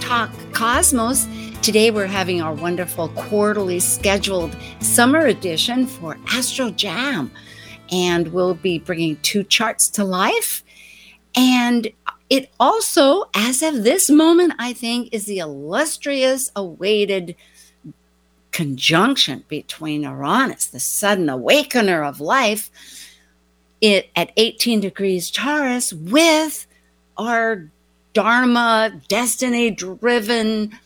Talk Cosmos. Today we're having our wonderful quarterly scheduled summer edition for Astro Jam, and we'll be bringing two charts to life. And it also, as of this moment, I think, is the illustrious awaited conjunction between Uranus, the sudden awakener of life, it at 18 degrees Taurus, with our Dharma, destiny-driven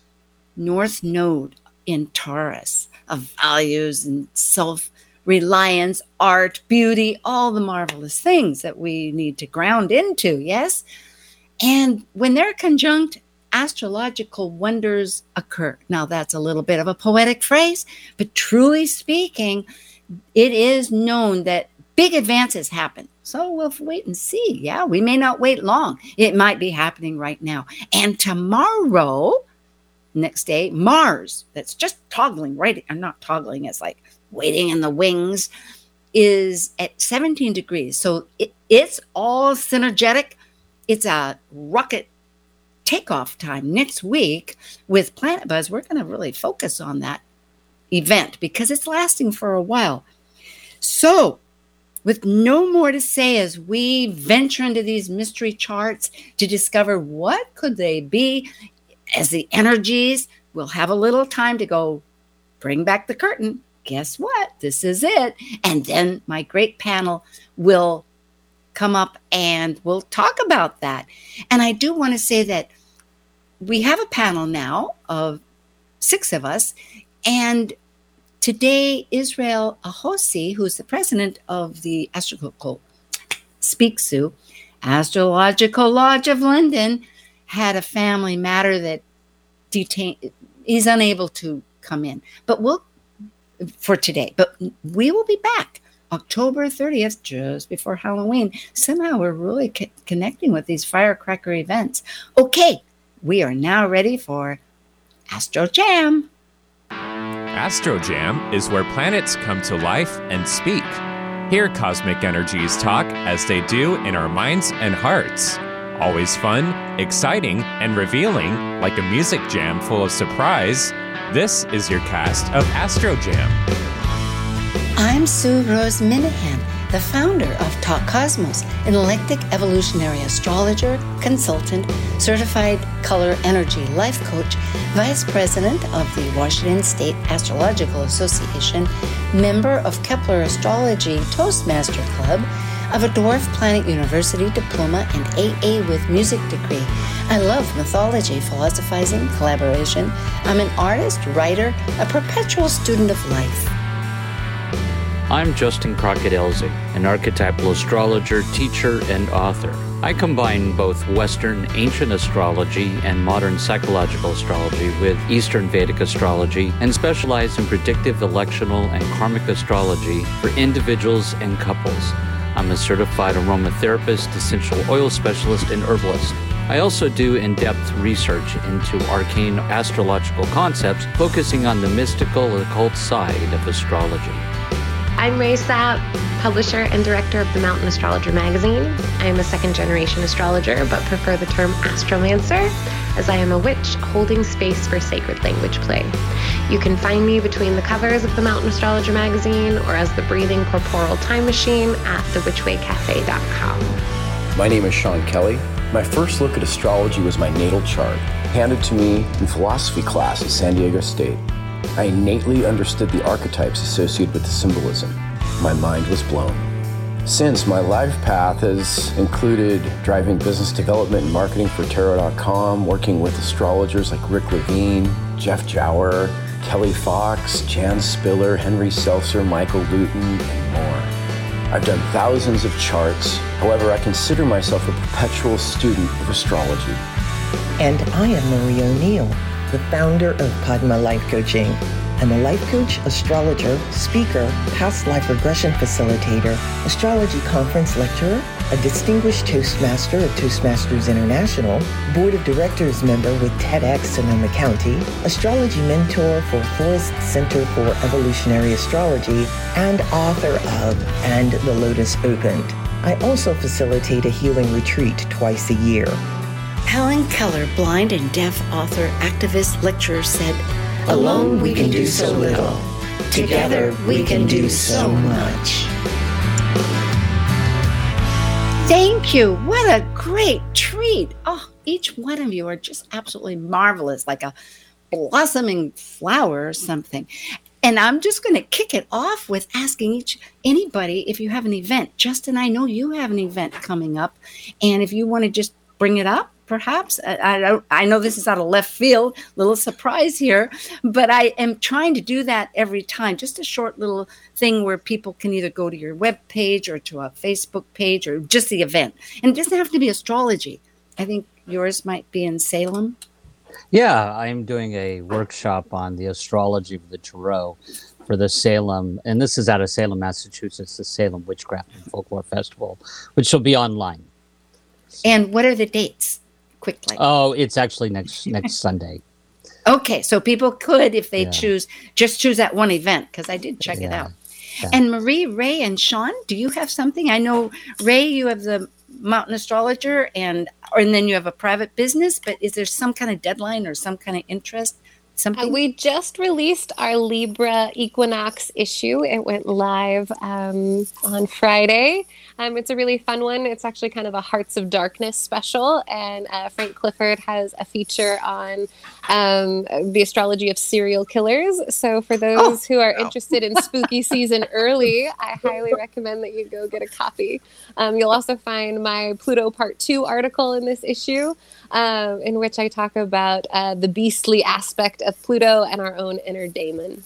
North Node in Taurus, of values and self-reliance, art, beauty, all the marvelous things that we need to ground into, yes? And when they're conjunct, astrological wonders occur. Now, that's a little bit of a poetic phrase, but truly speaking, it is known that big advances happen. So we'll wait and see. Yeah, we may not wait long. It might be happening right now. And tomorrow, next day, Mars, that's just toggling, right? I'm not toggling, it's like waiting in the wings, is at 17 degrees. So it's all synergetic. It's a rocket takeoff time next week with Planet Buzz. We're going to really focus on that event because it's lasting for a while. So, with no more to say, as we venture into these mystery charts to discover what could they be as the energies, we'll have a little time to go bring back the curtain. Guess what? This is it. And then my great panel will come up and we'll talk about that. And I do want to say that we have a panel now of six of us. And today, Israel Ahosi, who's the president of the Astrological Lodge of London, had a family matter that he's unable to come in. But we will be back October 30th, just before Halloween. Somehow we're really connecting with these firecracker events. Okay, we are now ready for Astro Jam. Astro Jam is where planets come to life and speak. Hear cosmic energies talk as they do in our minds and hearts. Always fun, exciting, and revealing, like a music jam full of surprise, this is your cast of Astro Jam. I'm Sue Rose Minahan, the founder of Talk Cosmos, an eclectic evolutionary astrologer, consultant, certified color energy life coach, vice president of the Washington State Astrological Association, member of Kepler Astrology Toastmaster Club, of a Dwarf Planet University diploma and AA with music degree. I love mythology, philosophizing, collaboration. I'm an artist, writer, a perpetual student of life. I'm Justin Crockett-Elzey, an archetypal astrologer, teacher, and author. I combine both Western ancient astrology and modern psychological astrology with Eastern Vedic astrology and specialize in predictive, electional, and karmic astrology for individuals and couples. I'm a certified aromatherapist, essential oil specialist, and herbalist. I also do in-depth research into arcane astrological concepts, focusing on the mystical, occult side of astrology. I'm Rae Sapp, publisher and director of The Mountain Astrologer magazine. I am a second-generation astrologer, but prefer the term astromancer, as I am a witch holding space for sacred language play. You can find me between the covers of The Mountain Astrologer magazine or as the breathing corporeal time machine at thewitchwaycafe.com. My name is Sean Kelly. My first look at astrology was my natal chart, handed to me in philosophy class at San Diego State. I innately understood the archetypes associated with the symbolism. My mind was blown. Since, my life path has included driving business development and marketing for tarot.com, working with astrologers like Rick Levine, Jeff Jauer, Kelly Fox, Jan Spiller, Henry Seltzer, Michael Luton, and more. I've done thousands of charts. However, I consider myself a perpetual student of astrology. And I am Marie O'Neill, the founder of Padma Life Coaching. I'm a life coach, astrologer, speaker, past life regression facilitator, astrology conference lecturer, a distinguished Toastmaster of Toastmasters International, Board of Directors member with TEDx Sonoma County, astrology mentor for Forrest Center for Evolutionary Astrology, and author of And the Lotus Opened. I also facilitate a healing retreat twice a year. Helen Keller, blind and deaf author, activist, lecturer, said, "Alone we can do so little. Together we can do so much." Thank you. What a great treat. Oh, each one of you are just absolutely marvelous, like a blossoming flower or something. And I'm just going to kick it off with asking anybody if you have an event. Justin, I know you have an event coming up. And if you want to just bring it up, perhaps. I know this is out of left field, little surprise here, but I am trying to do that every time. Just a short little thing where people can either go to your webpage or to a Facebook page or just the event. And it doesn't have to be astrology. I think yours might be in Salem. Yeah, I'm doing a workshop on the astrology of the tarot for the Salem, and this is out of Salem, Massachusetts, the Salem Witchcraft and Folklore Festival, which will be online. And what are the dates? Quickly. Oh, it's actually next Sunday. Okay, so people could, if they choose, just choose that one event, because I did check it out. Yeah. And Marie, Rae, and Sean, do you have something? I know, Rae, you have the Mountain Astrologer, and then you have a private business, but is there some kind of deadline or some kind of interest? We just released our Libra Equinox issue. It went live on Friday. It's a really fun one. It's actually kind of a Hearts of Darkness special. And Frank Clifford has a feature on the astrology of serial killers. So for those who are interested in spooky season early, I highly recommend that you go get a copy. You'll also find my Pluto Part 2 article in this issue, in which I talk about the beastly aspect of Pluto and our own inner daemon.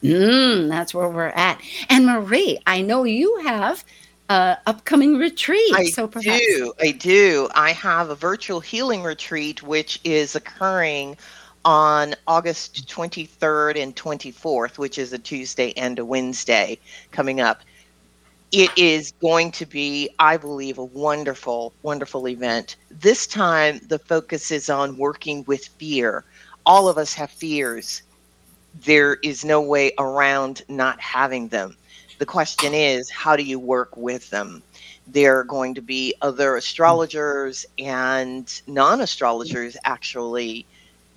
That's where we're at. And Marie, I know you have upcoming retreat. I do. I have a virtual healing retreat, which is occurring on August 23rd and 24th, which is a Tuesday and a Wednesday coming up. It is going to be, I believe, a wonderful, wonderful event. This time, the focus is on working with fear. All of us have fears. There is no way around not having them. The question is, how do you work with them? There are going to be other astrologers and non-astrologers actually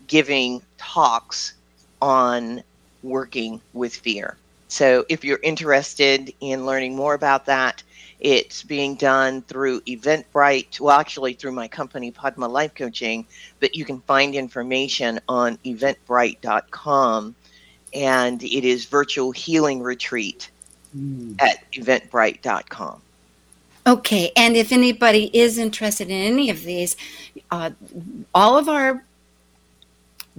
giving talks on working with fear. So if you're interested in learning more about that, it's being done through Eventbrite. Well, actually through my company, Padma Life Coaching, but you can find information on eventbrite.com, and it is virtual healing retreat at eventbrite.com. Okay. And if anybody is interested in any of these, all of our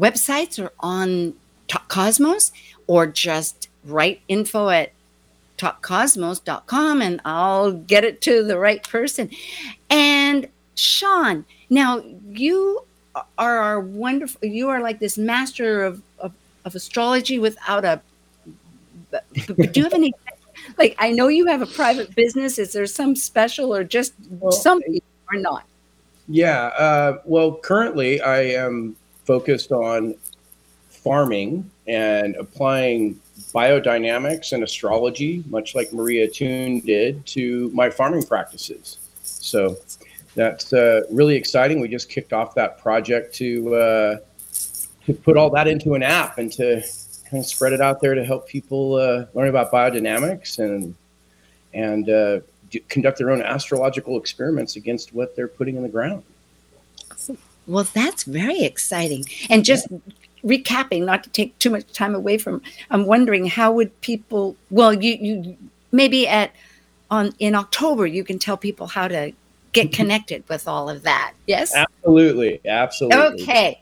websites are on Talk Cosmos, or just write info at talkcosmos.com and I'll get it to the right person. And Sean, now you are wonderful. You are like this master of astrology without a, but do you have any, like, I know you have a private business. Is there some special or just something or not? Yeah. Well, currently I am focused on farming and applying biodynamics and astrology, much like Maria Toon did, to my farming practices. So that's really exciting. We just kicked off that project to put all that into an app and to kind of spread it out there to help people learn about biodynamics and conduct their own astrological experiments against what they're putting in the ground. Well, that's very exciting. And just recapping, not to take too much time away from, I'm wondering how would people, well, you maybe in October, you can tell people how to get connected with all of that. Yes? Absolutely. Okay.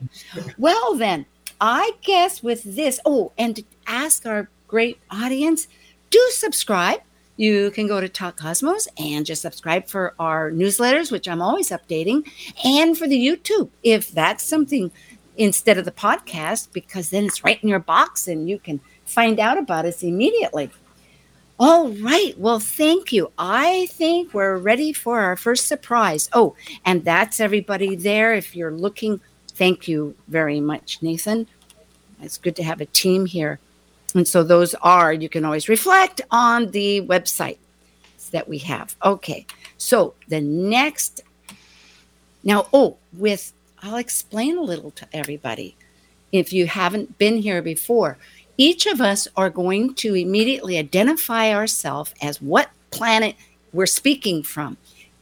Well, then, I guess with this, and to ask our great audience, do subscribe You can go to Talk Cosmos and just subscribe for our newsletters, which I'm always updating, and for the YouTube, if that's something instead of the podcast, because then it's right in your box and you can find out about us immediately. All right. Well, thank you. I think we're ready for our first surprise. Oh, and that's everybody there. If you're looking, thank you very much, Nathan. It's good to have a team here. And so those are, you can always reflect on the website that we have. Okay. So the next, now, I'll explain a little to everybody. If you haven't been here before, each of us are going to immediately identify ourselves as what planet we're speaking from,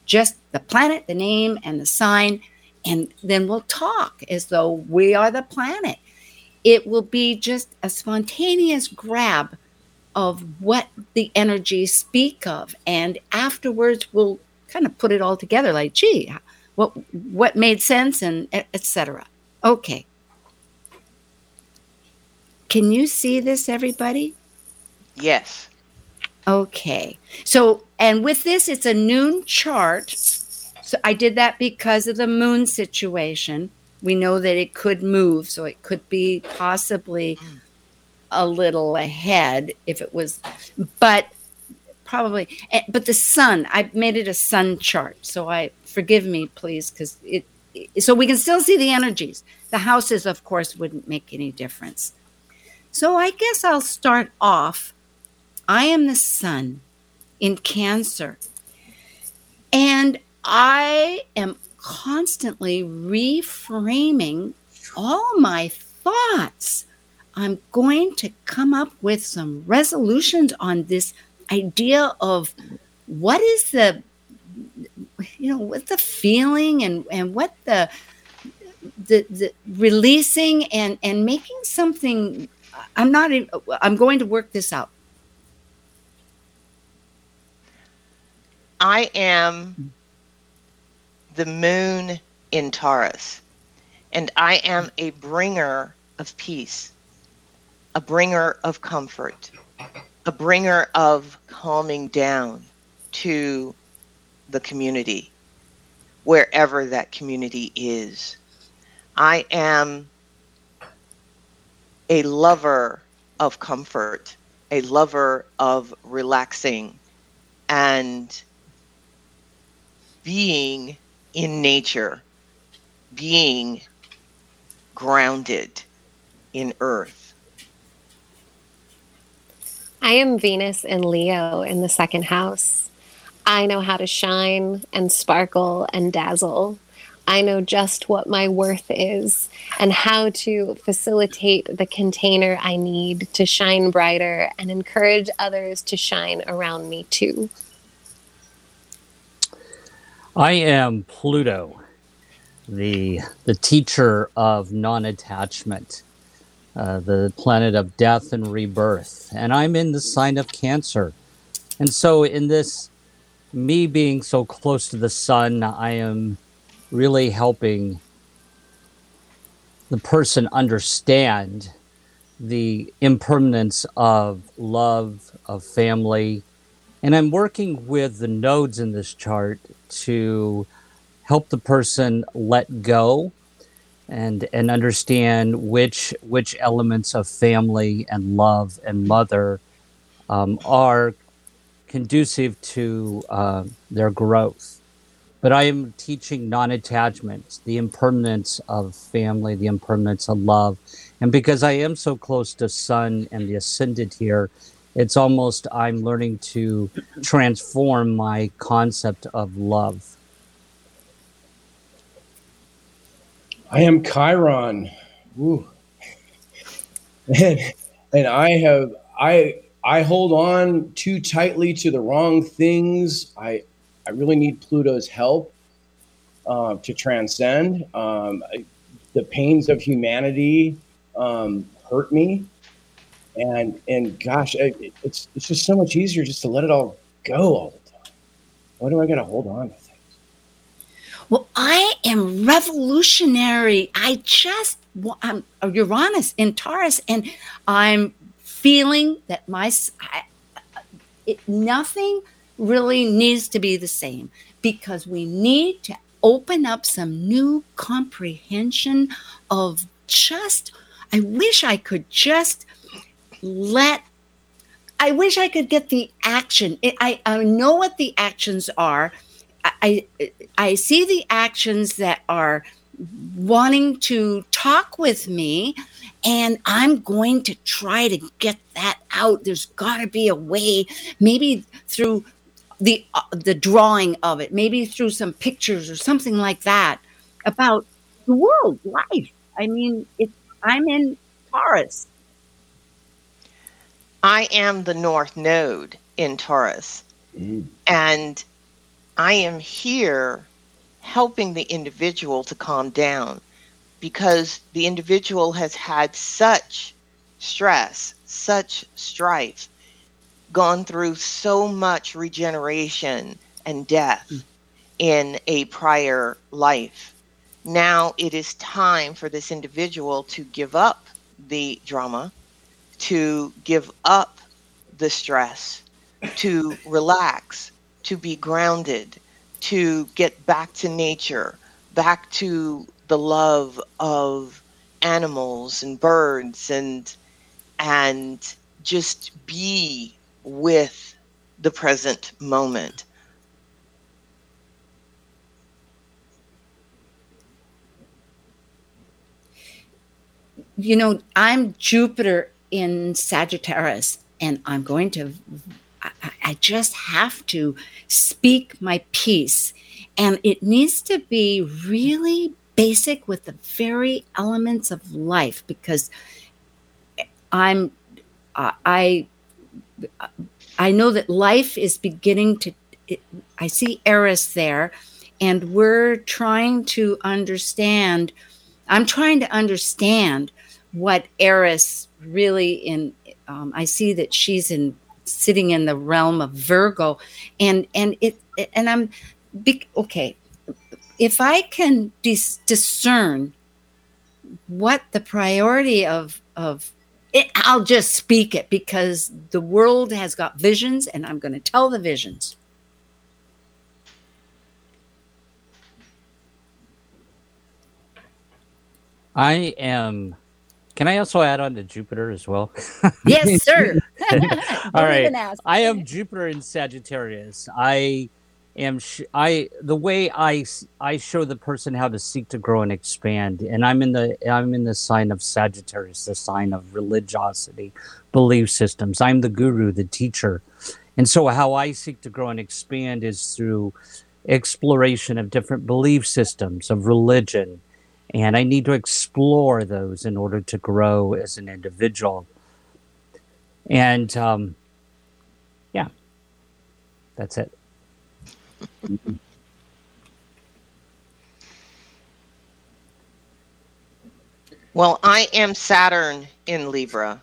just the planet, the name, and the sign. And then we'll talk as though we are the planet. It will be just a spontaneous grab of what the energies speak of. And afterwards, we'll kind of put it all together like, gee, what made sense, and et cetera. Okay. Can you see this, everybody? Yes. Okay. So, and with this, it's a noon chart. So I did that because of the moon situation. We know that it could move, so it could be possibly a little ahead if it was, but probably, but the sun, I made it a sun chart. So I, forgive me, please, because so we can still see the energies. The houses, of course, wouldn't make any difference. So I guess I'll start off. I am the sun in Cancer, and I am constantly reframing all my thoughts. I'm going to come up with some resolutions on this idea of what is the, what the feeling and what the releasing and making something. I'm going to work this out. I am the moon in Taurus, and I am a bringer of peace, a bringer of comfort, a bringer of calming down to the community, wherever that community is. I am a lover of comfort, a lover of relaxing and being in nature, being grounded in earth. I am Venus in Leo in the second house. I know how to shine and sparkle and dazzle. I know just what my worth is and how to facilitate the container I need to shine brighter and encourage others to shine around me too. I am Pluto, the teacher of non-attachment, the planet of death and rebirth, and I'm in the sign of Cancer. And so in this, me being so close to the sun, I am really helping the person understand the impermanence of love, of family. And I'm working with the nodes in this chart to help the person let go and understand which elements of family and love and mother are conducive to their growth. But I am teaching non-attachment, the impermanence of family, the impermanence of love. And because I am so close to sun and the ascendant here, it's almost I'm learning to transform my concept of love. I am Chiron. Ooh. And I hold on too tightly to the wrong things. I really need Pluto's help to transcend. The pains of humanity hurt me, and gosh, it's just so much easier just to let it all go all the time. Why do I got to hold on to things? Well, I am revolutionary. I'm Uranus in Taurus, and I'm feeling that my nothing really needs to be the same, because we need to open up some new comprehension of just, I wish I could get the action. I know what the actions are. I see the actions that are wanting to talk with me, and I'm going to try to get that out. There's got to be a way, maybe through the drawing of it, maybe through some pictures or something like that, about the world, life. I mean, I'm in Taurus. I am the North Node in Taurus, and I am here helping the individual to calm down, because the individual has had such stress, such strife, gone through so much regeneration and death in a prior life. Now it is time for this individual to give up the drama, to give up the stress, to relax, to be grounded, to get back to nature, back to the love of animals and birds, and just be with the present moment. You know, I'm Jupiter in Sagittarius, and I'm going to, I just have to speak my piece, and it needs to be really basic with the very elements of life, because I know that life is beginning to, I see Eris there, and I'm trying to understand what Eris really in, I see that she's sitting in the realm of Virgo, and I'm big. Okay. If I can discern what the priority of it, I'll just speak it, because the world has got visions, and I'm going to tell the visions. I am. Can I also add on to Jupiter as well? Yes, sir. All right. I am Jupiter in Sagittarius. I show the person how to seek to grow and expand. And I'm in the sign of Sagittarius, the sign of religiosity, belief systems. I'm the guru, the teacher. And so how I seek to grow and expand is through exploration of different belief systems, of religion. And I need to explore those in order to grow as an individual. And yeah, that's it. Well, I am Saturn in Libra,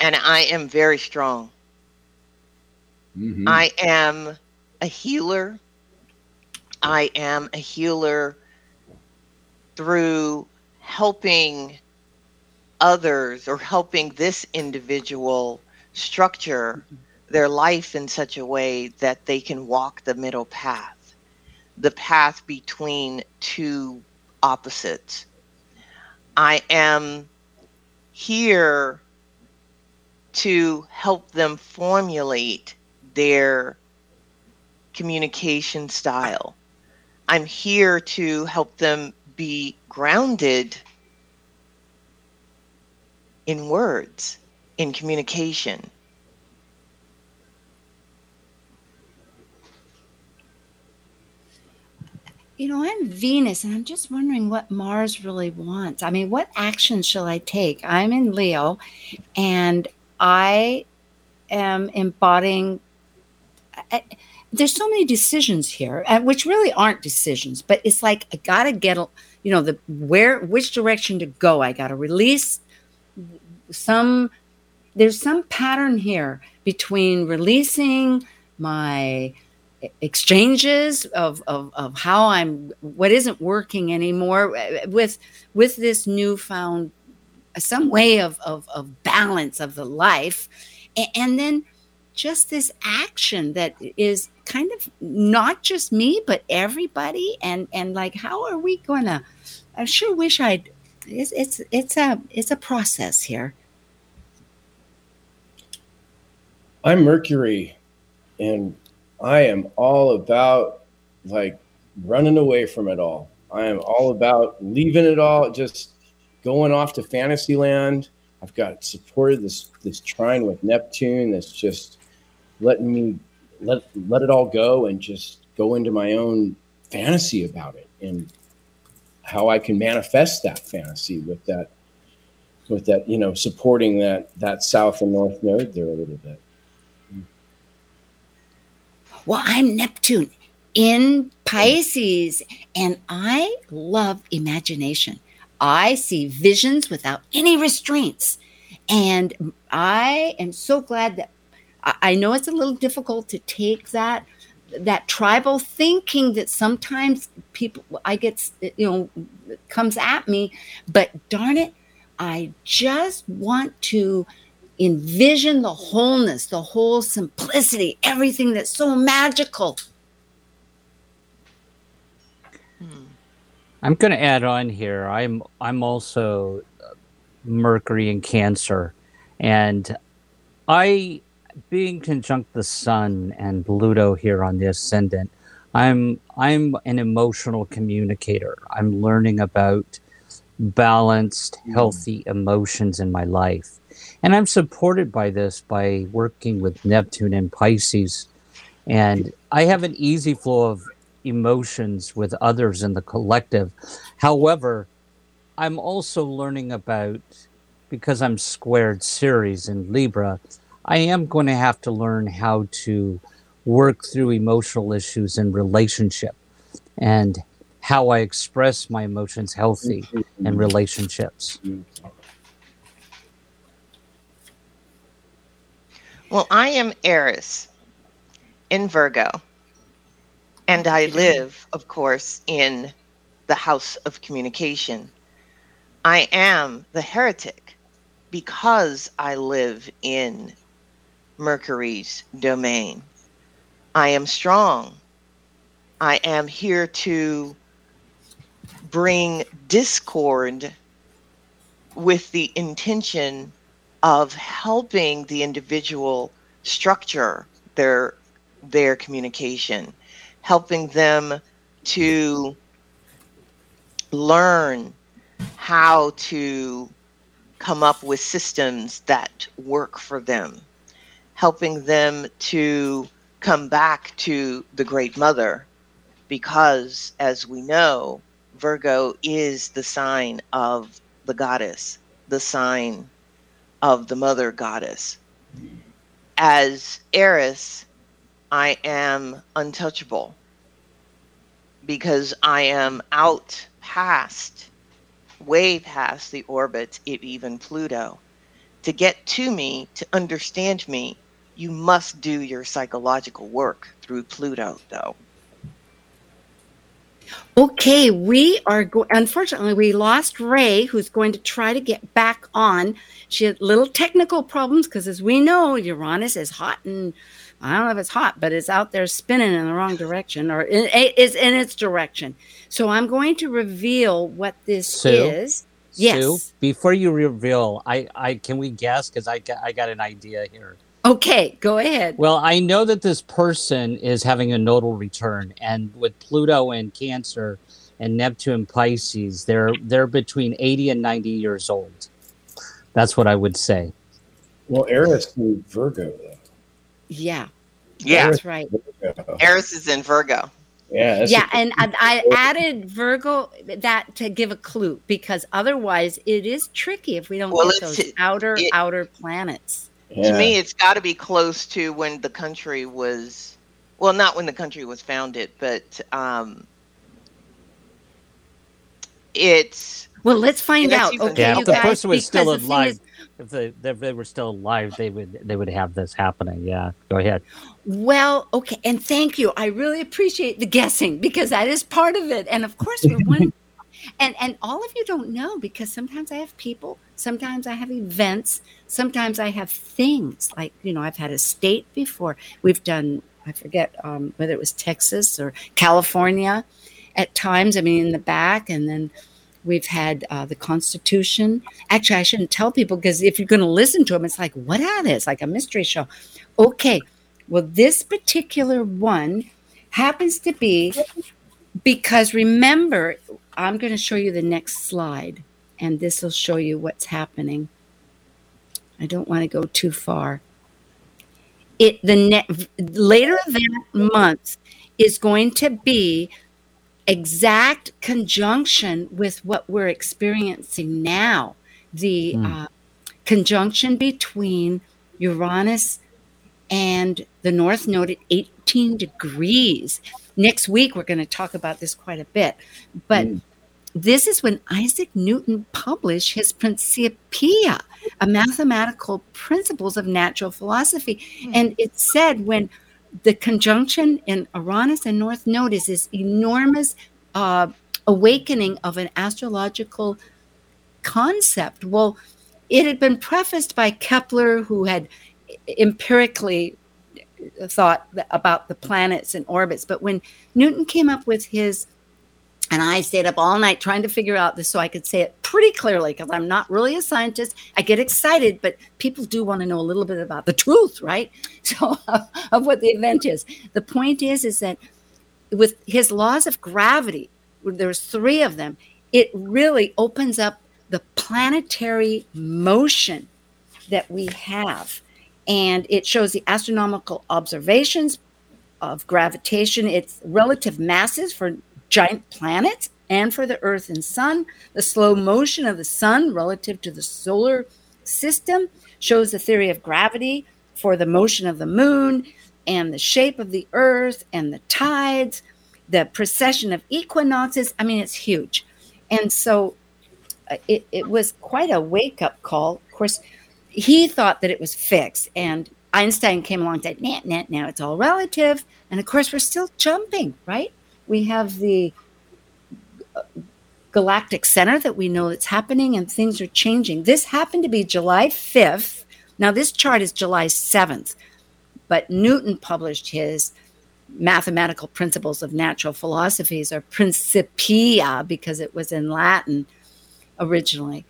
and I am very strong. Mm-hmm. I am a healer. I am a healer through helping others, or helping this individual structure their life in such a way that they can walk the middle path, the path between two opposites. I am here to help them formulate their communication style. I'm here to help them be grounded in words, in communication. You know, I'm Venus, and I'm just wondering what Mars really wants. I mean, what action shall I take? I'm in Leo, and I am embodying... there's so many decisions here, which really aren't decisions, but it's like I got to get, you know, which direction to go. I got to release there's some pattern here between releasing my exchanges of how I'm, what isn't working anymore with this newfound, some way of balance of the life. And then just this action that is kind of not just me, but everybody. And like, how are we gonna, I sure wish I'd, it's a process here. I'm Mercury, and I am all about like running away from it all. I am all about leaving it all, just going off to fantasy land. I've got supported this trine with Neptune that's just letting me let it all go and just go into my own fantasy about it and how I can manifest that fantasy with that, you know, supporting that south and north node there a little bit. Well, I'm Neptune in Pisces, and I love imagination. I see visions without any restraints. And I am so glad that I know it's a little difficult to take that tribal thinking that sometimes people, I get, you know, comes at me, but darn it, I just want to envision the wholeness, the whole simplicity, everything that's so magical. I'm going to add on here. I'm also Mercury in Cancer, and I, being conjunct the Sun and Pluto here on the ascendant, I'm an emotional communicator. I'm learning about balanced, healthy emotions in my life. And I'm supported by this by working with Neptune and Pisces. And I have an easy flow of emotions with others in the collective. However, I'm also learning about, because I'm squared Ceres in Libra, I am going to have to learn how to work through emotional issues in relationship and how I express my emotions healthy in relationships. Well, I am Eris in Virgo, and I live, of course, in the house of communication. I am the heretic because I live in Mercury's domain. I am strong. I am here to bring discord with the intention of helping the individual structure their communication, helping them to learn how to come up with systems that work for them, helping them to come back to the Great Mother, because as we know, Virgo is the sign of the goddess, the sign of the mother goddess. As Eris, I am untouchable because I am out past, way past the orbit of even Pluto. To get to me, to understand me, you must do your psychological work through Pluto, though. Okay, we are unfortunately, we lost Rae, who's going to try to get back on. She had little technical problems because, as we know, Uranus is hot, and I don't know if it's hot, but it's out there spinning in the wrong direction, or it's in its direction. So I'm going to reveal what this is. Yes. Sue, before you reveal, I can we guess? Because I got an idea here. Okay, go ahead. Well, I know that this person is having a nodal return, and with Pluto in Cancer and Neptune in Pisces, they're between 80 and 90 years old. That's what I would say. Well, Eris in Virgo, though. Yeah, that's right. Eris is in Virgo. Yeah, and I added Virgo that to give a clue, because otherwise it is tricky if we don't get those outer planets. Yeah. To me, it's got to be close to when the country was, well, not when the country was founded, but it's... Well, let's find out. Okay, yeah, if the person was still alive, if they were still alive, they would have this happening. Yeah, go ahead. Well, okay, and thank you. I really appreciate the guessing, because that is part of it. And of course, we're one. And all of you don't know, because sometimes I have people, sometimes I have events, sometimes I have things like, you know, I've had a state before. We've done, I forget whether it was Texas or California at times, I mean, in the back. And then we've had the Constitution. Actually, I shouldn't tell people, because if you're going to listen to them, it's like, what are this? Like a mystery show. Okay. Well, this particular one happens to be, because remember, I'm going to show you the next slide, and this will show you what's happening. I don't want to go too far. Later that month is going to be exact conjunction with what we're experiencing now. The conjunction between Uranus and the North Node at 18 degrees. Next week, we're going to talk about this quite a bit. But this is when Isaac Newton published his Principia, a mathematical principles of natural philosophy. And it said when the conjunction in Uranus and North Node is this enormous awakening of an astrological concept. Well, it had been prefaced by Kepler, who had empirically thought about the planets and orbits. But when Newton came up with his, and I stayed up all night trying to figure out this so I could say it pretty clearly, because I'm not really a scientist. I get excited, but people do want to know a little bit about the truth, right? So of what the event is. The point is that with his laws of gravity, there's three of them, it really opens up the planetary motion that we have. And it shows the astronomical observations of gravitation, its relative masses for giant planets and for the Earth and Sun. The slow motion of the Sun relative to the solar system shows the theory of gravity for the motion of the Moon and the shape of the Earth and the tides, the precession of equinoxes. I mean, it's huge. And so it was quite a wake-up call. Of course, he thought that it was fixed, and Einstein came along and said, nah, it's all relative. And of course, we're still jumping, right? We have the galactic center that we know that's happening, and things are changing. This happened to be July 5th. Now, this chart is July 7th, but Newton published his mathematical principles of natural philosophies, or Principia, because it was in Latin originally.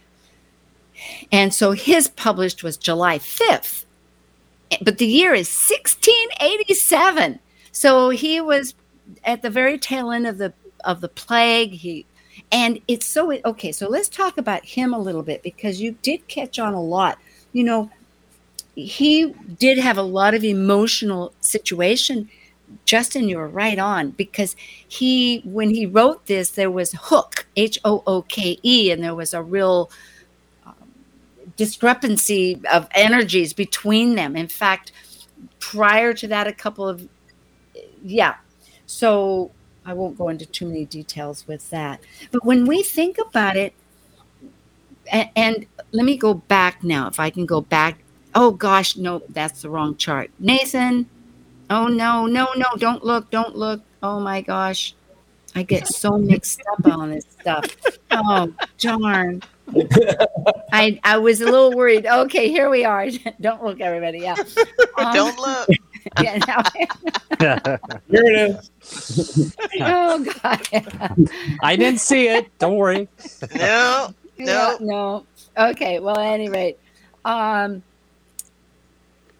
And so his published was July 5th, but the year is 1687. So he was at the very tail end of the plague. So let's talk about him a little bit, because you did catch on a lot. You know, he did have a lot of emotional situation. Justin, you were right on, because when he wrote this, there was Hook, H-O-O-K-E, and there was a real discrepancy of energies between them. In fact, prior to that, so I won't go into too many details with that. But when we think about it, and let me go back now, if I can go back. Oh gosh, no, that's the wrong chart. Nathan, oh no, don't look. Oh my gosh, I get so mixed up on this stuff. Oh, darn. I was a little worried. Okay, here we are. Don't look, everybody. Yeah. Don't look. Yeah, no. Here it is. Oh God. I didn't see it. Don't worry. No. Okay. Well, at any rate,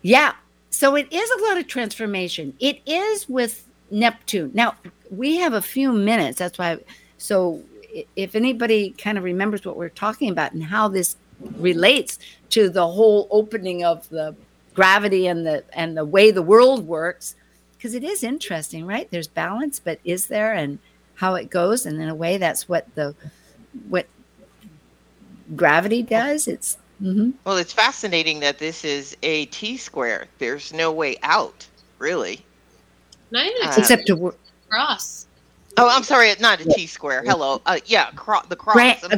yeah. So it is a lot of transformation. It is with Neptune. Now we have a few minutes. That's why. So, if anybody kind of remembers what we're talking about and how this relates to the whole opening of the gravity and the way the world works, because it is interesting, right? There's balance, but is there, and how it goes. And in a way, that's what gravity does. It's Well, it's fascinating that this is a T-square. There's no way out, really. Not even except to cross. Oh, I'm sorry. It's not a T-square. Hello. The cross.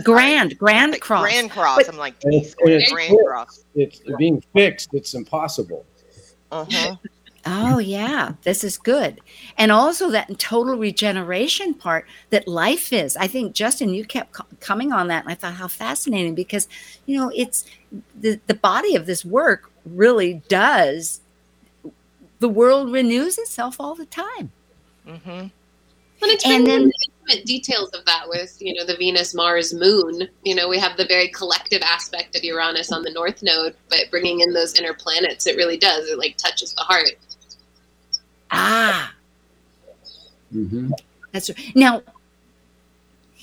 Grand cross. Grand cross. But, I'm like T-square, grand cross. It's being fixed. It's impossible. Oh, yeah, this is good. And also that total regeneration part that life is. I think, Justin, you kept coming on that. And I thought how fascinating, because, you know, it's the body of this work really does. The world renews itself all the time. Mm-hmm. And it's then the intimate details of that with, you know, the Venus, Mars, Moon. You know, we have the very collective aspect of Uranus on the North Node, but bringing in those inner planets, it really does. It like touches the heart. Ah, mm-hmm. That's right. Now,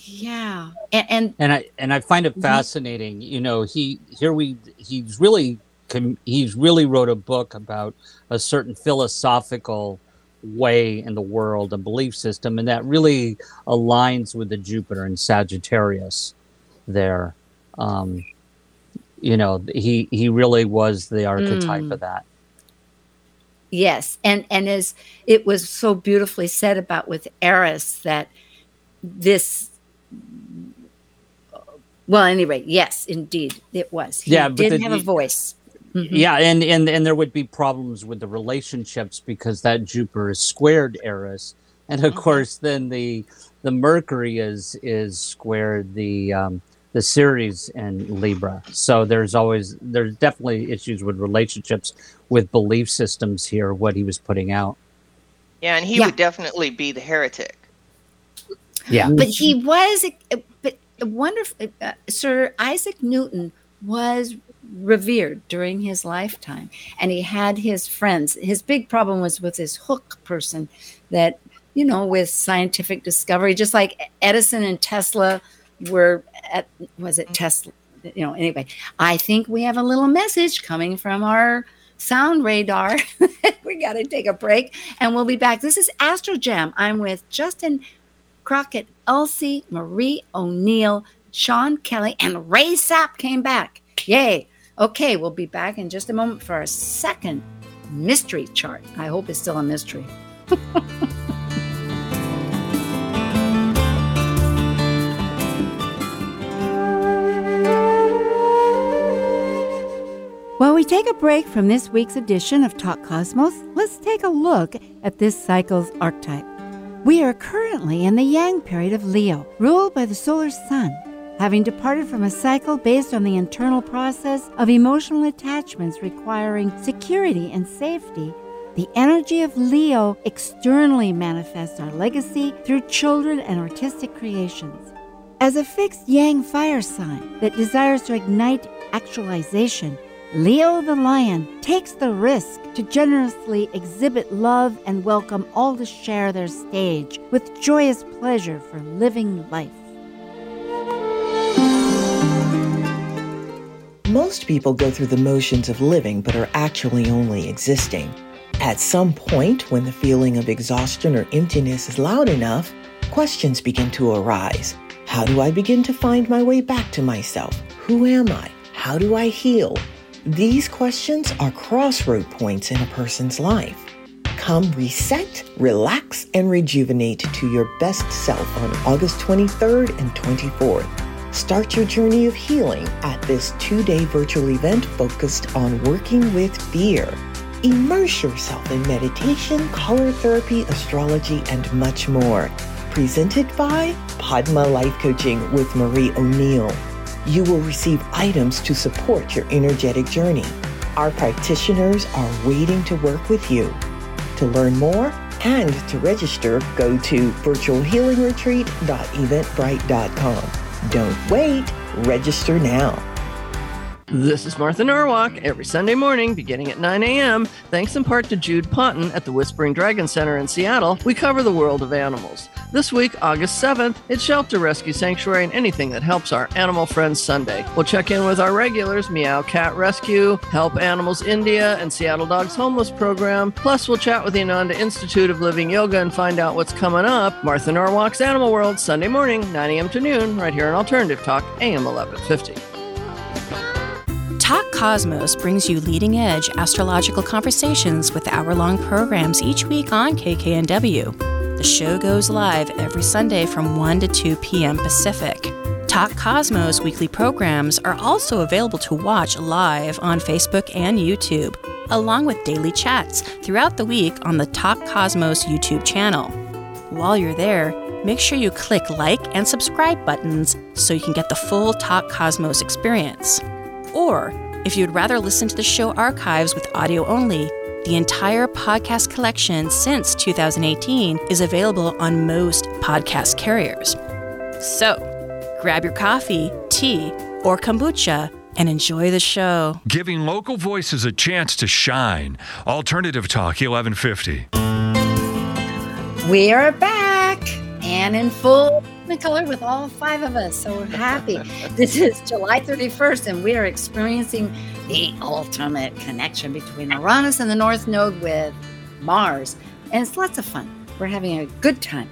yeah, and I find it fascinating. You know, he's really wrote a book about a certain philosophical way in the world and belief system, and that really aligns with the Jupiter in Sagittarius. There, you know, he really was the archetype of that. Yes, and as it was so beautifully said about with Eris, that this, well, anyway, yes, indeed, it was. He did have a voice. Mm-hmm. Yeah, and there would be problems with the relationships because that Jupiter is squared Eris, and of course then the Mercury is squared the Ceres and Libra. So there's definitely issues with relationships, with belief systems here, what he was putting out. Yeah, and he would definitely be the heretic. Yeah. But he was a wonderful, Sir Isaac Newton was revered during his lifetime, and he had his friends. His big problem was with his Hook person that, you know, with scientific discovery, just like Edison and Tesla were at, was it Tesla? You know, anyway, I think we have a little message coming from our sound radar. We got to take a break and we'll be back. This is Astro Jam. I'm with Justin Crockett-Elzey, Marie O'Neill, Sean Kelly, and Rae Sapp came back. Yay. Okay, we'll be back in just a moment for our second mystery chart. I hope it's still a mystery. While we take a break from this week's edition of Talk Cosmos, let's take a look at this cycle's archetype. We are currently in the Yang period of Leo, ruled by the solar sun. Having departed from a cycle based on the internal process of emotional attachments requiring security and safety, the energy of Leo externally manifests our legacy through children and artistic creations. As a fixed Yang fire sign that desires to ignite actualization, Leo the lion takes the risk to generously exhibit love and welcome all to share their stage with joyous pleasure for living life. Most people go through the motions of living but are actually only existing. At some point, when the feeling of exhaustion or emptiness is loud enough, questions begin to arise. How do I begin to find my way back to myself? Who am I? How do I heal? These questions are crossroad points in a person's life. Come reset, relax, and rejuvenate to your best self on August 23rd and 24th. Start your journey of healing at this 2-day virtual event focused on working with fear. Immerse yourself in meditation, color therapy, astrology, and much more. Presented by Padma Life Coaching with Marie O'Neill. You will receive items to support your energetic journey. Our practitioners are waiting to work with you. To learn more and to register, go to virtualhealingretreat.eventbrite.com. Don't wait, register now. This is Martha Norwalk every Sunday morning beginning at 9 a.m. Thanks in part to Jude Ponton at the Whispering Dragon Center in Seattle, we cover the world of animals. This week, August 7th, it's Shelter Rescue Sanctuary and anything that helps our animal friends Sunday. We'll check in with our regulars, Meow Cat Rescue, Help Animals India, and Seattle Dogs Homeless Program. Plus, we'll chat with the Ananda Institute of Living Yoga and find out what's coming up. Martha Norwalk's Animal World, Sunday morning, 9 a.m. to noon, right here on Alternative Talk, AM 1150. Talk Cosmos brings you leading-edge astrological conversations with hour-long programs each week on KKNW. The show goes live every Sunday from 1 to 2 p.m. Pacific. Talk Cosmos weekly programs are also available to watch live on Facebook and YouTube. along with daily chats throughout the week on the Talk Cosmos YouTube channel. While you're there, make sure you click like and subscribe buttons so you can get the full Talk Cosmos experience. Or, if you'd rather listen to the show archives with audio only, the entire podcast collection since 2018 is available on most podcast carriers. So, grab your coffee, tea, or kombucha and enjoy the show. Giving local voices a chance to shine. Alternative Talk 1150. We are back and in full color with all five of us. So we're happy. This is July 31st and we are experiencing the ultimate connection between Uranus and the North Node with Mars. And it's lots of fun. We're having a good time.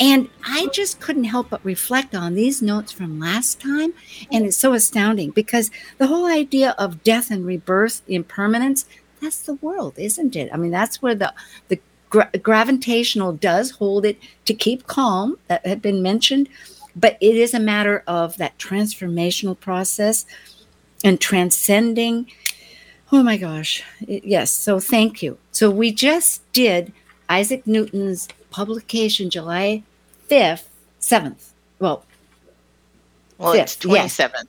And I just couldn't help but reflect on these notes from last time. And it's so astounding because the whole idea of death and rebirth, impermanence, that's the world, isn't it? I mean, that's where the gravitational does hold it to keep calm that had been mentioned. But it is a matter of that transformational process and transcending. Oh, my gosh. Yes. So thank you. So we just did Isaac Newton's publication July 5th, 7th. Well, 5th, it's 27th.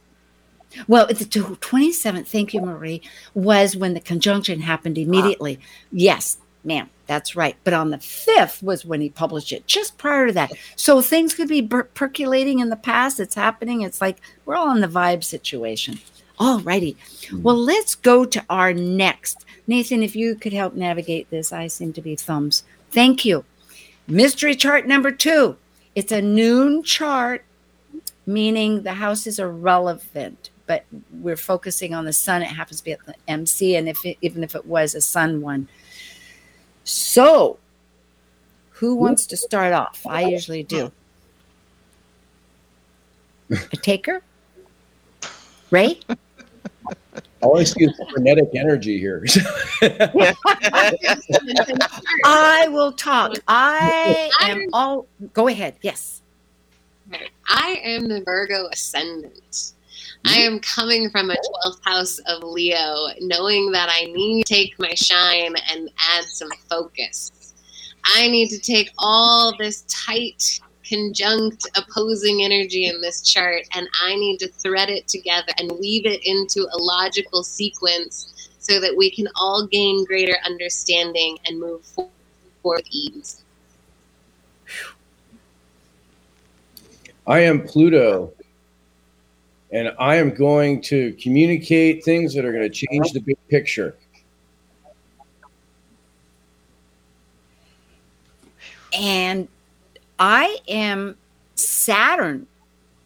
Yeah. Well, it's 27th. Thank you, Marie. Was when the conjunction happened immediately. Wow. Yes, ma'am. That's right. But on the 5th was when he published it, just prior to that. So things could be percolating in the past. It's happening. It's like we're all in the vibe situation. All righty. Well, let's go to our next. Nathan, if you could help navigate this. I seem to be thumbs. Thank you. Mystery chart number 2. It's a noon chart, meaning the house is irrelevant, but we're focusing on the sun. It happens to be at the MC, and even if it was a sun one. So, who wants to start off? I usually do. A taker? Rae? I always use frenetic energy here. I will talk. Go ahead. Yes. I am the Virgo ascendant. I am coming from a 12th house of Leo, knowing that I need to take my shine and add some focus. I need to take all this tight, conjunct, opposing energy in this chart, and I need to thread it together and weave it into a logical sequence so that we can all gain greater understanding and move forward with ease. I am Pluto, and I am going to communicate things that are going to change the big picture. And I am Saturn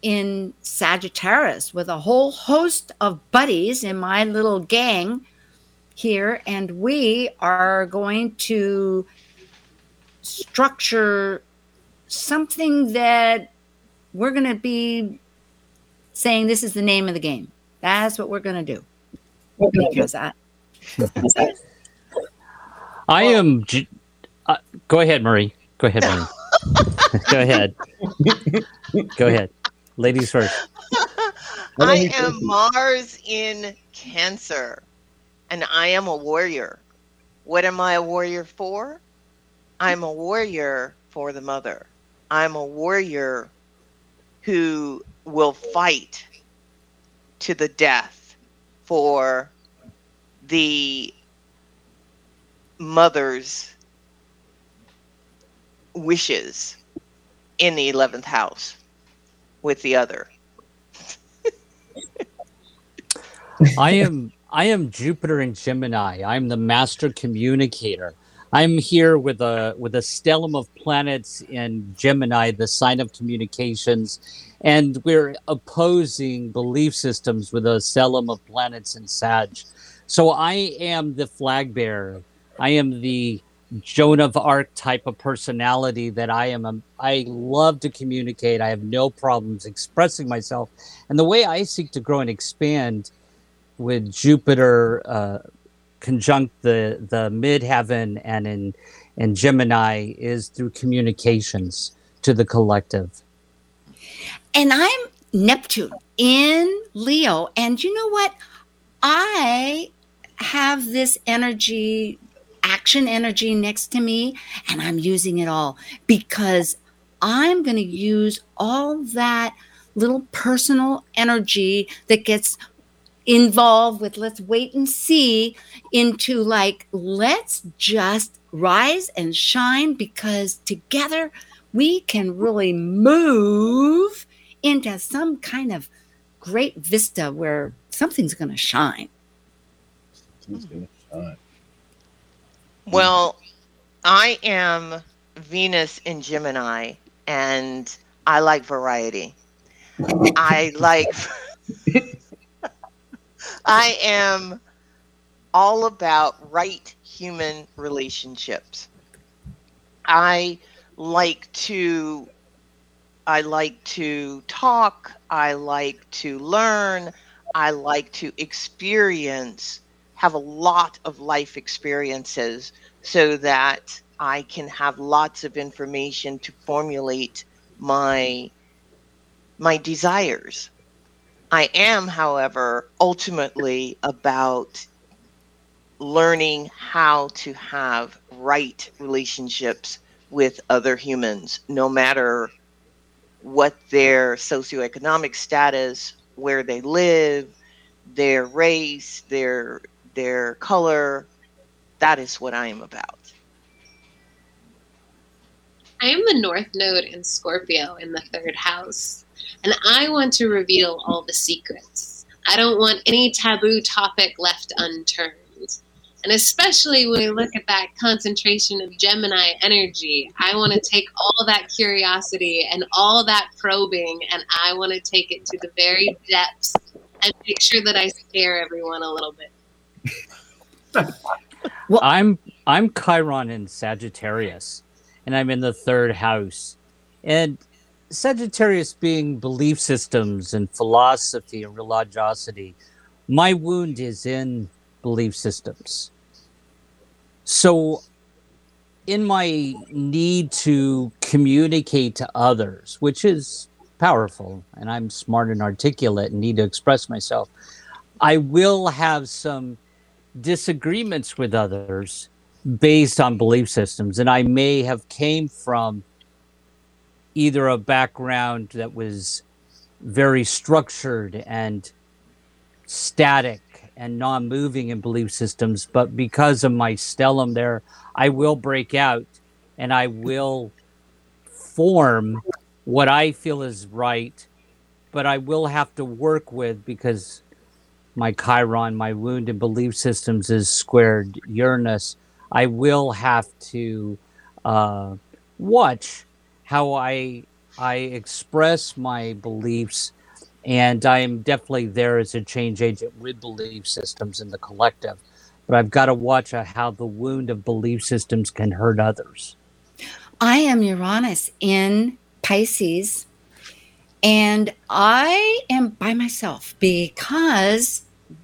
in Sagittarius with a whole host of buddies in my little gang here. And we are going to structure something that we're going to be saying this is the name of the game. That's what we're going to do. Because I am... go ahead, Marie. Go ahead, Marie. Go ahead. Go ahead. Ladies first. I am Mars in Cancer, and I am a warrior. What am I a warrior for? I'm a warrior for the mother. I'm a warrior who will fight to the death for the mother's wishes in the 11th house with the other. I am Jupiter in Gemini. I'm the master communicator. I'm here with a stellium of planets in Gemini, the sign of communications, and we're opposing belief systems with a stellium of planets in Sag. So I am the flag bearer. I am the Joan of Arc type of personality that I am. I love to communicate. I have no problems expressing myself. And the way I seek to grow and expand with Jupiter conjunct the midheaven and in Gemini is through communications to the collective. And I'm Neptune in Leo. And you know what? I have this energy, action energy next to me, and I'm using it all because I'm going to use all that little personal energy that gets involved with let's wait and see into like, let's just rise and shine because together we can really move into some kind of great vista where something's going to shine. Well, I am Venus in Gemini and I like variety. I am all about right human relationships. I like to talk, I like to learn, I like to experience, have a lot of life experiences so that I can have lots of information to formulate my desires. I am, however, ultimately about learning how to have right relationships with other humans, no matter what their socioeconomic status, where they live, their race, their color. That is what I am about. I am the North Node in Scorpio in the third house, and I want to reveal all the secrets. I don't want any taboo topic left unturned. And especially when we look at that concentration of Gemini energy, I want to take all that curiosity and all that probing, and I want to take it to the very depths and make sure that I scare everyone a little bit. Well, I'm Chiron in Sagittarius, and I'm in the third house. And Sagittarius being belief systems and philosophy and religiosity, my wound is in belief systems. So in my need to communicate to others, which is powerful, and I'm smart and articulate and need to express myself, I will have some disagreements with others based on belief systems. And I may have came from either a background that was very structured and static and non-moving in belief systems, but because of my stellium there, I will break out and I will form what I feel is right, but I will have to work with, because my Chiron, my wound in belief systems is squared Uranus, I will have to watch how I express my beliefs. And I am definitely there as a change agent with belief systems in the collective. But I've got to watch out how the wound of belief systems can hurt others. I am Uranus in Pisces. And I am by myself because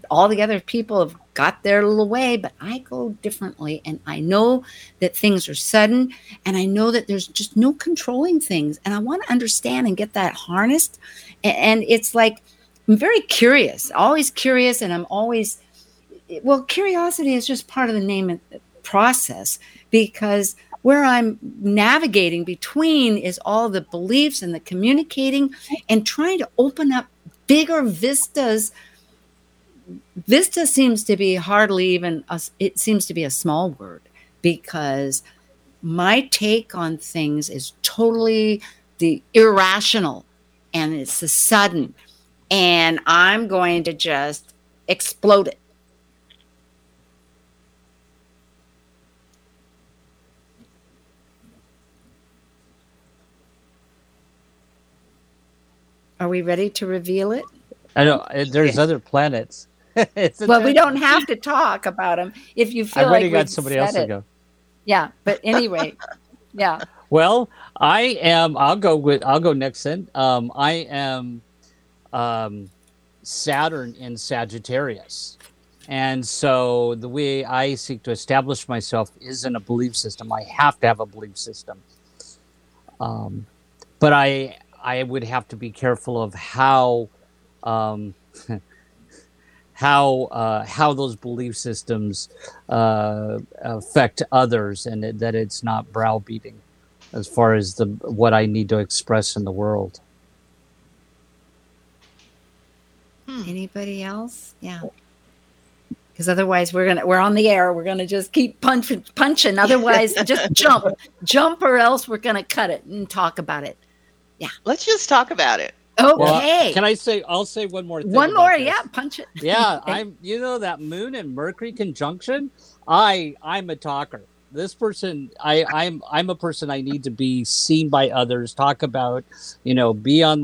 all the other people have got their little way, but I go differently. And I know that things are sudden. And I know that there's just no controlling things. And I want to understand and get that harnessed. And it's like, I'm very curious, always curious. And I'm always, well, curiosity is just part of the name process, because where I'm navigating between is all the beliefs and the communicating and trying to open up bigger vistas. Vista seems to be hardly even, it seems to be a small word, because my take on things is totally the irrational and it's the sudden, and I'm going to just explode it. Are we ready to reveal it? I know there's other planets. Well, we don't have to talk about them if you feel like we've said it. I've already got somebody else to go. Yeah, but anyway, yeah. Well, I'll go next then. I am Saturn in Sagittarius. And so the way I seek to establish myself is in a belief system. I have to have a belief system. But I would have to be careful of how how those belief systems affect others, and that it's not browbeating as far as what I need to express in the world. Anybody else? Yeah. Because otherwise we're on the air. We're gonna just keep punching. Otherwise, just jump, or else we're gonna cut it and talk about it. Yeah. Let's just talk about it. Okay. Well, can I say? I'll say one more thing. One more, yeah. Punch it. Yeah, I'm. You know that Moon and Mercury conjunction. I'm a talker. This person, I'm a person. I need to be seen by others. Talk about, be out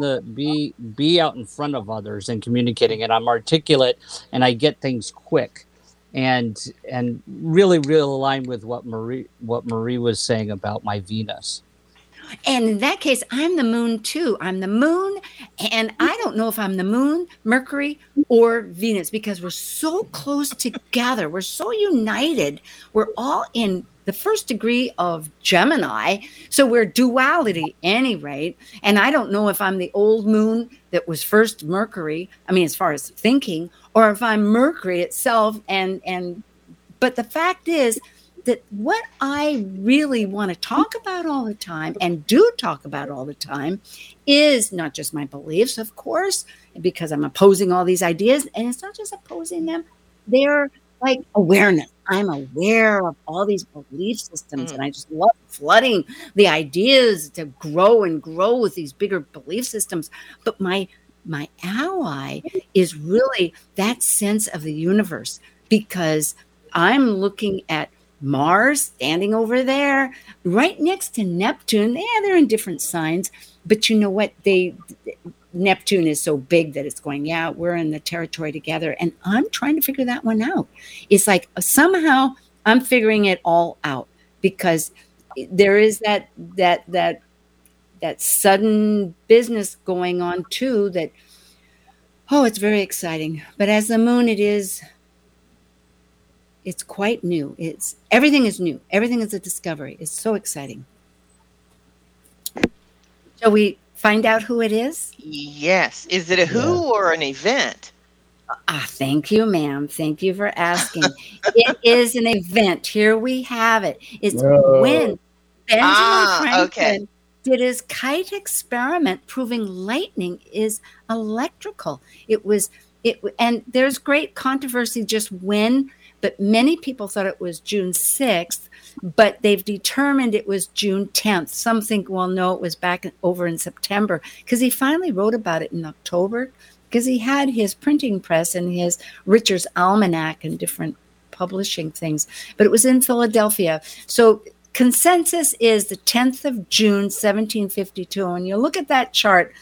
in front of others and communicating. And I'm articulate, and I get things quick, and really aligned with what Marie was saying about my Venus. And in that case, I'm the Moon too. I'm the Moon, and I don't know if I'm the Moon, Mercury, or Venus, because we're so close together. We're so united. We're all in the first degree of Gemini, so we're duality anyway. And I don't know if I'm the old Moon that was first Mercury, as far as thinking, or if I'm Mercury itself. But the fact is that what I really want to talk about all the time, and do talk about all the time, is not just my beliefs, of course, because I'm opposing all these ideas. And it's not just opposing them, they're like awareness. I'm aware of all these belief systems, and I just love flooding the ideas to grow and grow with these bigger belief systems. But my ally is really that sense of the universe, because I'm looking at Mars standing over there right next to Neptune. Yeah, they're in different signs, but you know what? Neptune is so big that it's going, yeah, we're in the territory together. And I'm trying to figure that one out. It's like somehow I'm figuring it all out, because there is that sudden business going on too, that, it's very exciting. But as the Moon, it's quite new. Everything is new. Everything is a discovery. It's so exciting. Shall we find out who it is? Yes. Is it a who or an event? Thank you, ma'am. Thank you for asking. It is an event. Here we have it. It's when Benjamin Franklin did his kite experiment, proving lightning is electrical. And there's great controversy just when, but many people thought it was June 6th, but they've determined it was June 10th. Some think, it was back over in September, because he finally wrote about it in October, because he had his printing press and his Richard's Almanac and different publishing things, but it was in Philadelphia. So consensus is the 10th of June, 1752. When you look at that chart,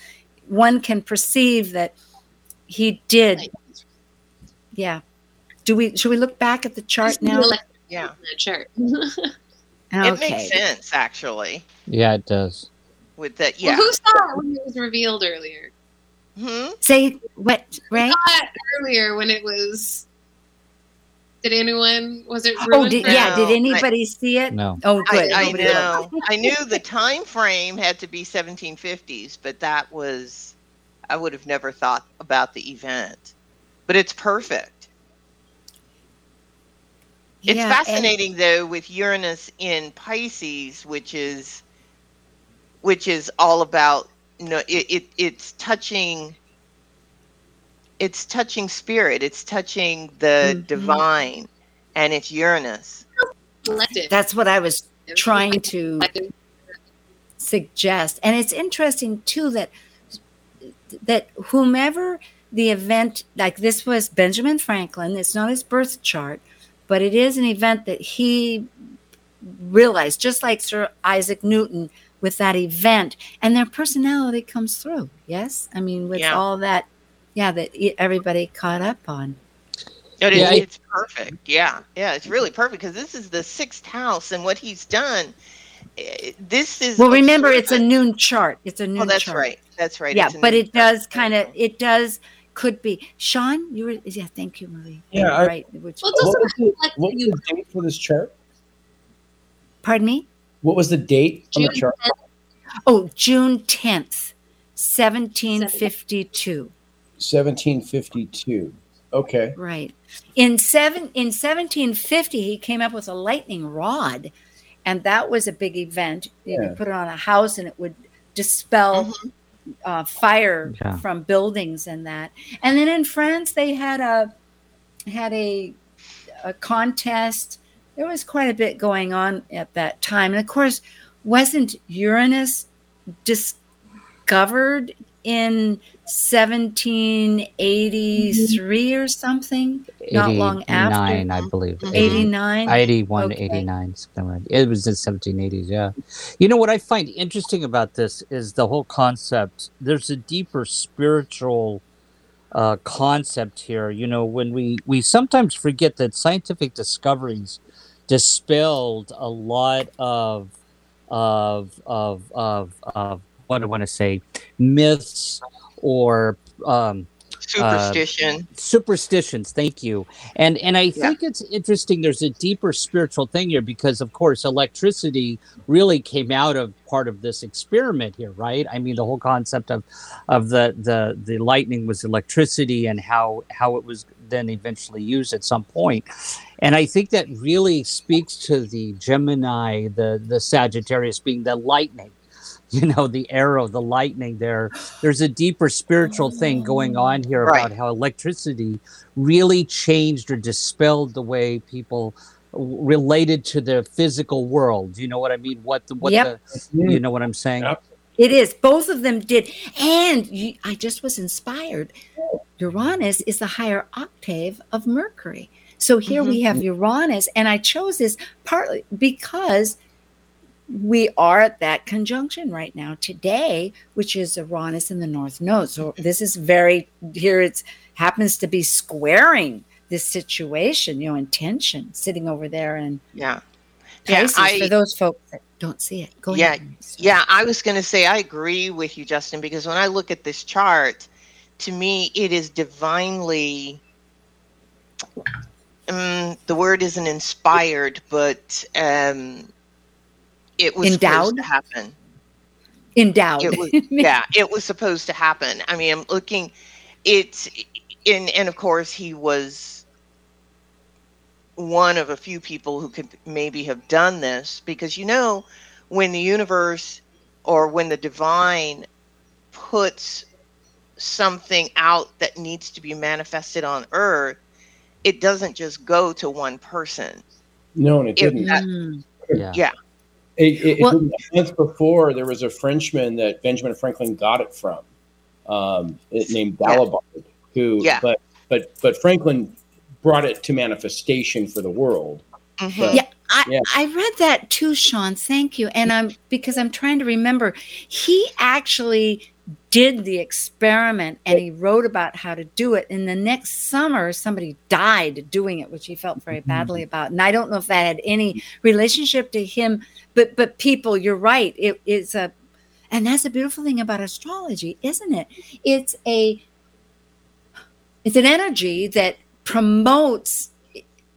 one can perceive that he did. Yeah. Should we look back at the chart now? Yeah, the chart. It makes sense, actually. Yeah, it does. With that, yeah. Well, who saw it when it was revealed earlier? Hmm? Say what, right? Saw it earlier when it was. Did anyone? Was it? Ruined? Did anybody see it? No. Oh, good. I know. I knew the time frame had to be 1750s, but that was. I would have never thought about the event, but it's perfect. It's fascinating, though, with Uranus in Pisces, which is all about it's touching spirit, it's touching the divine, and it's Uranus. That's what I was trying to suggest, and it's interesting too that whomever the event, like this was Benjamin Franklin. It's not his birth chart. But it is an event that he realized, just like Sir Isaac Newton with that event, and their personality comes through. Yes. All that, that everybody caught up on. It's perfect. Yeah. Yeah. It's really perfect, because this is the 6th house, and what he's done. This is. Well, remember, it's a noon chart. It's a noon chart. Oh, that's chart. Right. That's right. Yeah. But it does kind of, could be. Sean, you were, thank you, Marie. Yeah, right. What was the date for this chart? Pardon me? What was the date on the chart? June 10th, 1752. Okay. Right. In 1750, he came up with a lightning rod, and that was a big event. You could put it on a house, and it would dispel fire from buildings and that. And then in France, they had a contest. There was quite a bit going on at that time. And of course, wasn't Uranus discovered in 1783 or something? Not long after. 89, I believe. 89? 81, okay. 89. Something like that. It was in 1780s, yeah. You know, what I find interesting about this is the whole concept. There's a deeper spiritual concept here. You know, when we sometimes forget that scientific discoveries dispelled a lot of what I want to say, myths or superstitions. Thank you. And I think it's interesting. There's a deeper spiritual thing here because, of course, electricity really came out of part of this experiment here, right? I mean, the whole concept of the lightning was electricity and how it was then eventually used at some point. And I think that really speaks to the Gemini, the Sagittarius being the lightning. You know, the arrow, the lightning there. There's a deeper spiritual thing going on here about how electricity really changed or dispelled the way people related to the physical world. You know what I mean? You know what I'm saying? Yep. It is. Both of them did. And I just was inspired. Uranus is the higher octave of Mercury. So here we have Uranus. And I chose this partly because we are at that conjunction right now today, which is Uranus in the North Node. So this is it happens to be squaring this situation, you know, in tension, sitting over there. And for those folks that don't see it, go ahead. Yeah, I was going to say, I agree with you, Justin, because when I look at this chart, to me, it is divinely, the word isn't inspired, but, it was supposed to happen. Endowed. It was supposed to happen. I mean, I'm looking, and of course he was one of a few people who could maybe have done this because, you know, when the universe or when the divine puts something out that needs to be manifested on earth, it doesn't just go to one person. No, and it didn't. Months before, there was a Frenchman that Benjamin Franklin got it from, named Dalibard, but Franklin brought it to manifestation for the world. Mm-hmm. But, I read that too, Sean. Thank you. And I'm trying to remember, he actually did the experiment and he wrote about how to do it. And the next summer, somebody died doing it, which he felt very badly about. And I don't know if that had any relationship to him, but people, you're right. And that's the beautiful thing about astrology, isn't it? It's an energy that promotes,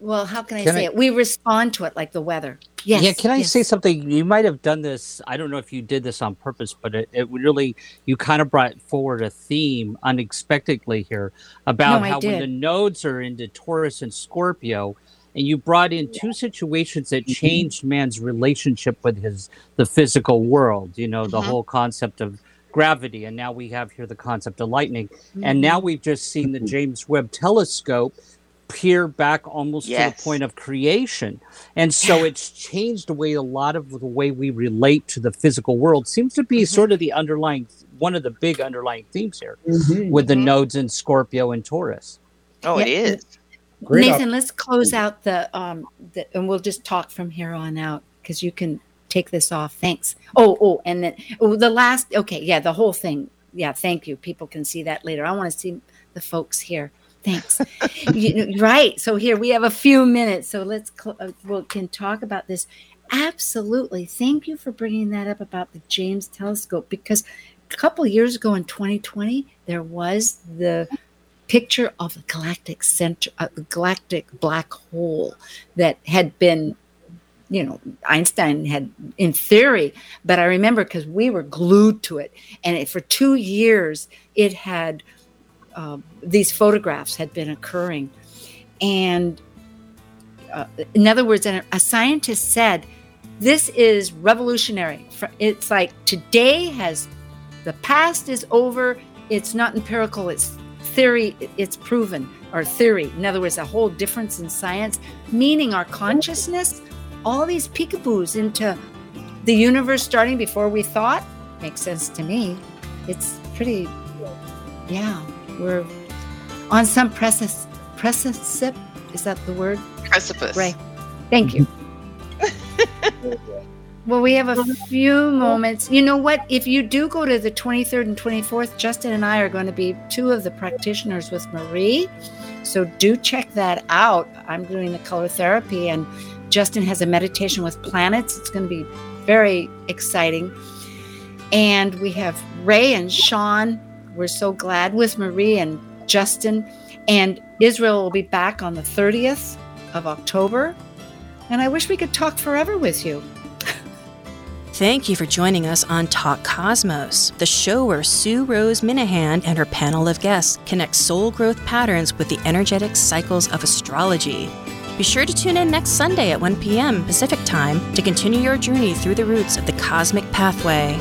well, how can I say it? We respond to it like the weather. Yes. Yeah. Can I say something? You might have done this. I don't know if you did this on purpose, but it really, you kind of brought forward a theme unexpectedly here about how when the nodes are into Taurus and Scorpio, and you brought in two situations that changed man's relationship with the physical world, you know, the whole concept of gravity. And now we have here the concept of lightning. Mm-hmm. And now we've just seen the James Webb telescope peer back almost to the point of creation. And so it's changed the way a lot of the way we relate to the physical world seems to be sort of the underlying, one of the big underlying themes here with the nodes in Scorpio and Taurus. Oh, it is. Great. Nathan, let's close out and we'll just talk from here on out because you can take this off. Thanks. Oh, and then the whole thing. Yeah, thank you. People can see that later. I want to see the folks here. Thanks. Right. So here we have a few minutes. So let's we can talk about this. Absolutely. Thank you for bringing that up about the James telescope, because a couple years ago in 2020, there was the picture of the galactic center, the galactic black hole that had been, you know, Einstein had in theory, but I remember because we were glued to it. And for 2 years, it had these photographs had been occurring. And in other words, a scientist said, this is revolutionary. It's like today the past is over. It's not empirical, it's theory, it's proven, or theory. In other words, a whole difference in science, meaning our consciousness, all these peekaboos into the universe starting before we thought, makes sense to me. It's pretty, yeah, we're on some precipice, is that the word? Precipice. Right, thank you. Well, we have a few moments. You know what? If you do go to the 23rd and 24th, Justin and I are going to be two of the practitioners with Marie. So do check that out. I'm doing the color therapy, and Justin has a meditation with planets. It's going to be very exciting. And we have Rae and Sean. We're so glad, with Marie and Justin. And Israel will be back on the 30th of October. And I wish we could talk forever with you. Thank you for joining us on Talk Cosmos, the show where Sue Rose Minahan and her panel of guests connect soul growth patterns with the energetic cycles of astrology. Be sure to tune in next Sunday at 1 p.m. Pacific Time to continue your journey through the roots of the cosmic pathway.